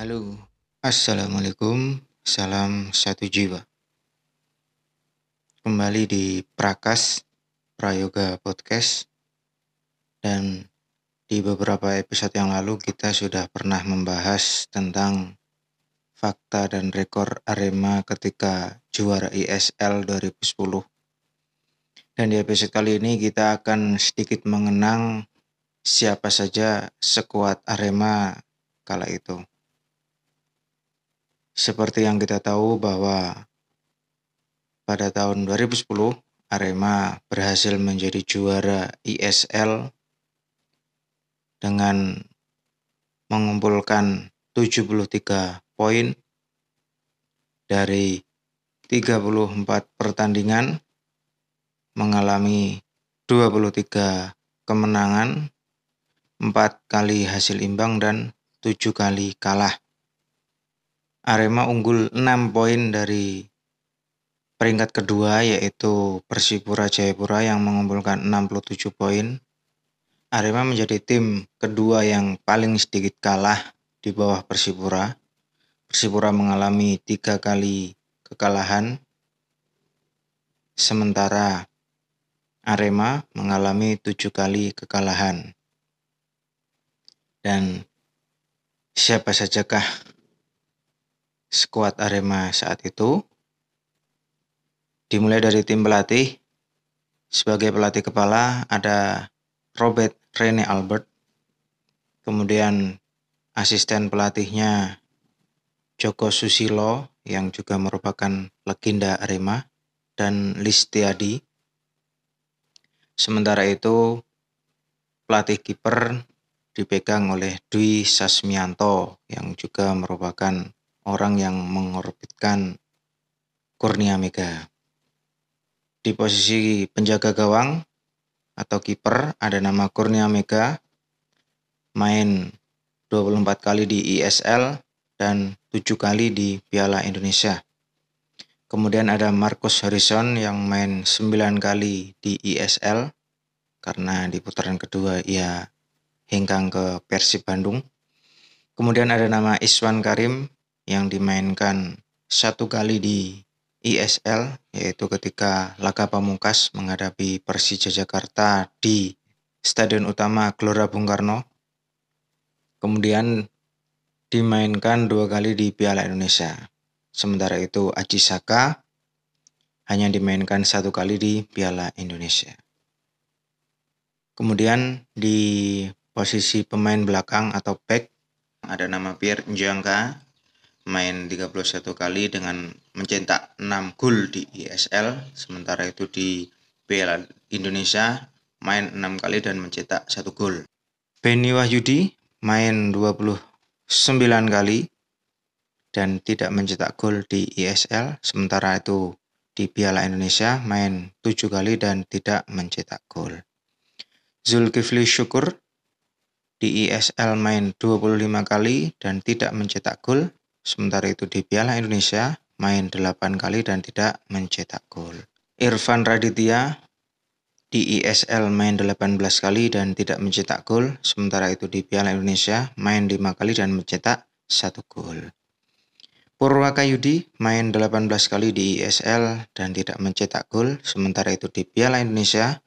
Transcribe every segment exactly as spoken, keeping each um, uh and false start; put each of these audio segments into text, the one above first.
Halo, Assalamualaikum, salam satu jiwa. Kembali di Prakas Prayoga Podcast. Dan di beberapa episode yang lalu kita sudah pernah membahas tentang fakta dan rekor Arema ketika juara I S L dua ribu sepuluh. Dan di episode kali ini kita akan sedikit mengenang siapa saja sekuat Arema kala itu. Seperti yang kita tahu bahwa pada tahun dua ribu sepuluh Arema berhasil menjadi juara I S L dengan mengumpulkan tujuh puluh tiga poin dari tiga puluh empat pertandingan, mengalami dua puluh tiga kemenangan, empat kali hasil imbang, dan tujuh kali kalah. Arema unggul enam poin dari peringkat kedua, yaitu Persipura Jayapura yang mengumpulkan enam puluh tujuh poin. Arema menjadi tim kedua yang paling sedikit kalah di bawah Persipura. Persipura mengalami tiga kali kekalahan, sementara Arema mengalami tujuh kali kekalahan. Dan siapa sajakah skuad Arema saat itu? Dimulai dari tim pelatih. Sebagai pelatih kepala ada Robert Rene Albert. Kemudian asisten pelatihnya Joko Susilo yang juga merupakan legenda Arema, dan Listiadi. Sementara itu, pelatih kiper dipegang oleh Dwi Sasmianto yang juga merupakan orang yang mengorbitkan Kurnia Mega. Di posisi penjaga gawang atau kiper ada nama Kurnia Mega, main dua puluh empat kali di I S L dan tujuh kali di Piala Indonesia. Kemudian ada Markus Harrison yang main sembilan kali di I S L karena di putaran kedua ia hengkang ke Persib Bandung. Kemudian ada nama Iswan Karim yang dimainkan satu kali di I S L, yaitu ketika laga pamungkas menghadapi Persija Jakarta di Stadion Utama Gelora Bung Karno. Kemudian dimainkan dua kali di Piala Indonesia. Sementara itu Aji Saka hanya dimainkan satu kali di Piala Indonesia. Kemudian di posisi pemain belakang atau back ada nama Pierre Jangka, main tiga puluh satu kali dengan mencetak enam gol di I S L. Sementara itu di Piala Indonesia main enam kali dan mencetak satu gol. Beni Wahyudi main dua puluh sembilan kali dan tidak mencetak gol di I S L, sementara itu di Piala Indonesia main tujuh kali dan tidak mencetak gol. Zulkifli Syukur di I S L main dua puluh lima kali dan tidak mencetak gol, sementara itu di Piala Indonesia main delapan kali dan tidak mencetak gol. Irfan Raditya di I S L main delapan belas kali dan tidak mencetak gol, sementara itu di Piala Indonesia main lima kali dan mencetak satu gol. Purwaka Yudi main delapan belas kali di I S L dan tidak mencetak gol, sementara itu di Piala Indonesia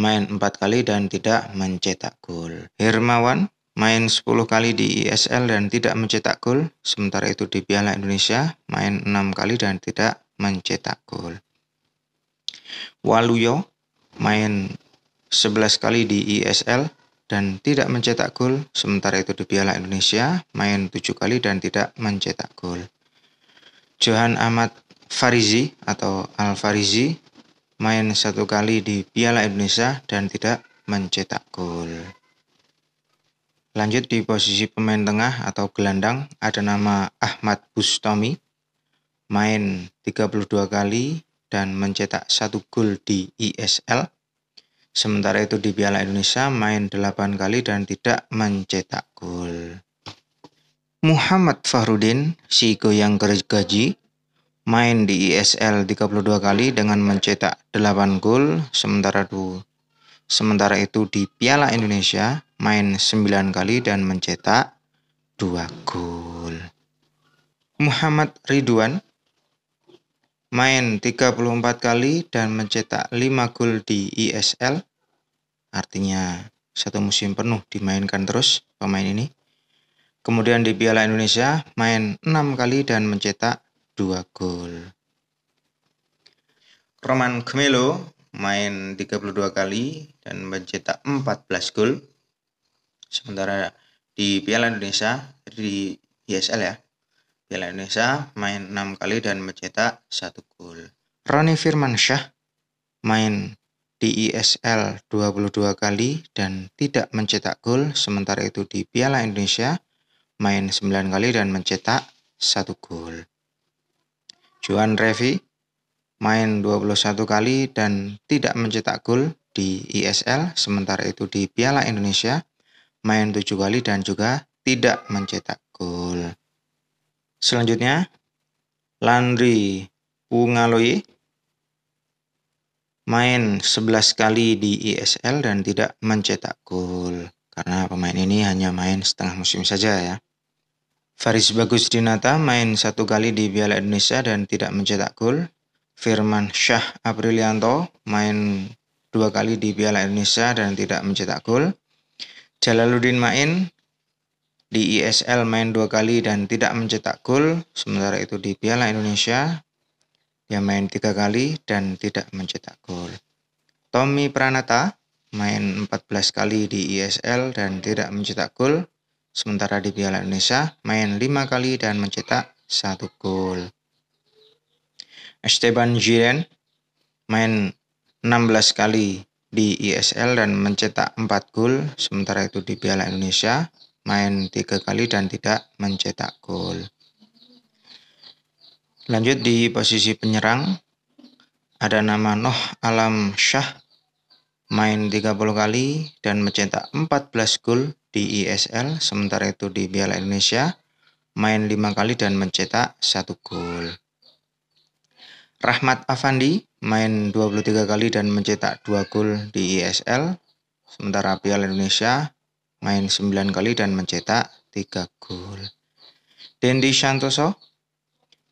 main empat kali dan tidak mencetak gol. Hermawan main sepuluh kali di I S L dan tidak mencetak gol, sementara itu di Piala Indonesia main enam kali dan tidak mencetak gol. Waluyo main sebelas kali di I S L dan tidak mencetak gol, sementara itu di Piala Indonesia main tujuh kali dan tidak mencetak gol. Johan Ahmad Farizi atau Al-Farizi main satu kali di Piala Indonesia dan tidak mencetak gol. Lanjut di posisi pemain tengah atau gelandang ada nama Ahmad Bustomi, main tiga puluh dua kali dan mencetak satu gol di I S L. Sementara itu di Piala Indonesia main delapan kali dan tidak mencetak gol. Muhammad Fahrudin, si goyang gergaji, main di I S L tiga puluh dua kali dengan mencetak delapan gol, sementara, du, sementara itu di Piala Indonesia main sembilan kali dan mencetak dua gol. Muhammad Ridwan main tiga puluh empat kali dan mencetak lima gol di I S L. Artinya satu musim penuh dimainkan terus pemain ini. Kemudian di Piala Indonesia main enam kali dan mencetak dua gol. Roman Gemelo main tiga puluh dua kali dan mencetak empat belas gol. Sementara di Piala Indonesia, di I S L ya, Piala Indonesia main enam kali dan mencetak satu gol. Roni Firmansyah main di I S L dua puluh dua kali dan tidak mencetak gol. Sementara itu di Piala Indonesia main sembilan kali dan mencetak satu gol. Juan Revy main dua puluh satu kali dan tidak mencetak gol di I S L. Sementara itu di Piala Indonesia main tujuh kali dan juga tidak mencetak gol. Selanjutnya, Landry Ungaloy main sebelas kali di I S L dan tidak mencetak gol. Karena pemain ini hanya main setengah musim saja ya. Faris Bagus Dinata main satu kali di Piala Indonesia dan tidak mencetak gol. Firmansyah Aprilianto main dua kali di Piala Indonesia dan tidak mencetak gol. Jalaluddin main di I S L main dua kali dan tidak mencetak gol. Sementara itu di Piala Indonesia dia main tiga kali dan tidak mencetak gol. Tommy Pranata main empat belas kali di I S L dan tidak mencetak gol. Sementara di Piala Indonesia main lima kali dan mencetak satu gol. Esteban Jiren main enam belas kali di I S L dan mencetak empat gol. Sementara itu di Piala Indonesia main tiga kali dan tidak mencetak gol. Lanjut di posisi penyerang, ada nama Noh Alam Syah main tiga puluh kali dan mencetak empat belas gol di I S L. Sementara itu di Piala Indonesia main lima kali dan mencetak satu gol. Rahmat Afandi main dua puluh tiga kali dan mencetak dua gol di I S L. Sementara Piala Indonesia main sembilan kali dan mencetak tiga gol. Dendi Santoso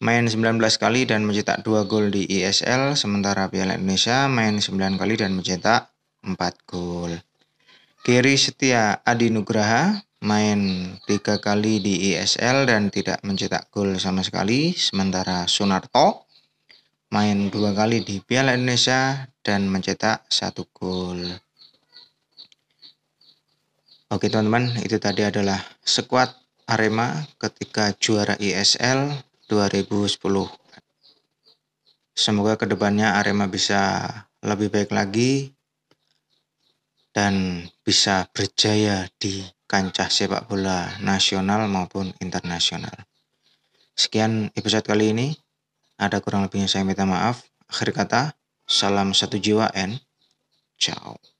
main sembilan belas kali dan mencetak dua gol di I S L. Sementara Piala Indonesia main sembilan kali dan mencetak empat gol. Giri Setia Adi Nugraha main tiga kali di I S L dan tidak mencetak gol sama sekali. Sementara Sunarto main dua kali di Piala Indonesia dan mencetak satu gol. Oke teman-teman, itu tadi adalah skuad Arema ketika juara I S L dua ribu sepuluh. Semoga kedepannya Arema bisa lebih baik lagi dan bisa berjaya di kancah sepak bola nasional maupun internasional. Sekian episode kali ini. Ada kurang lebihnya saya minta maaf. Akhir kata, salam satu jiwa and ciao.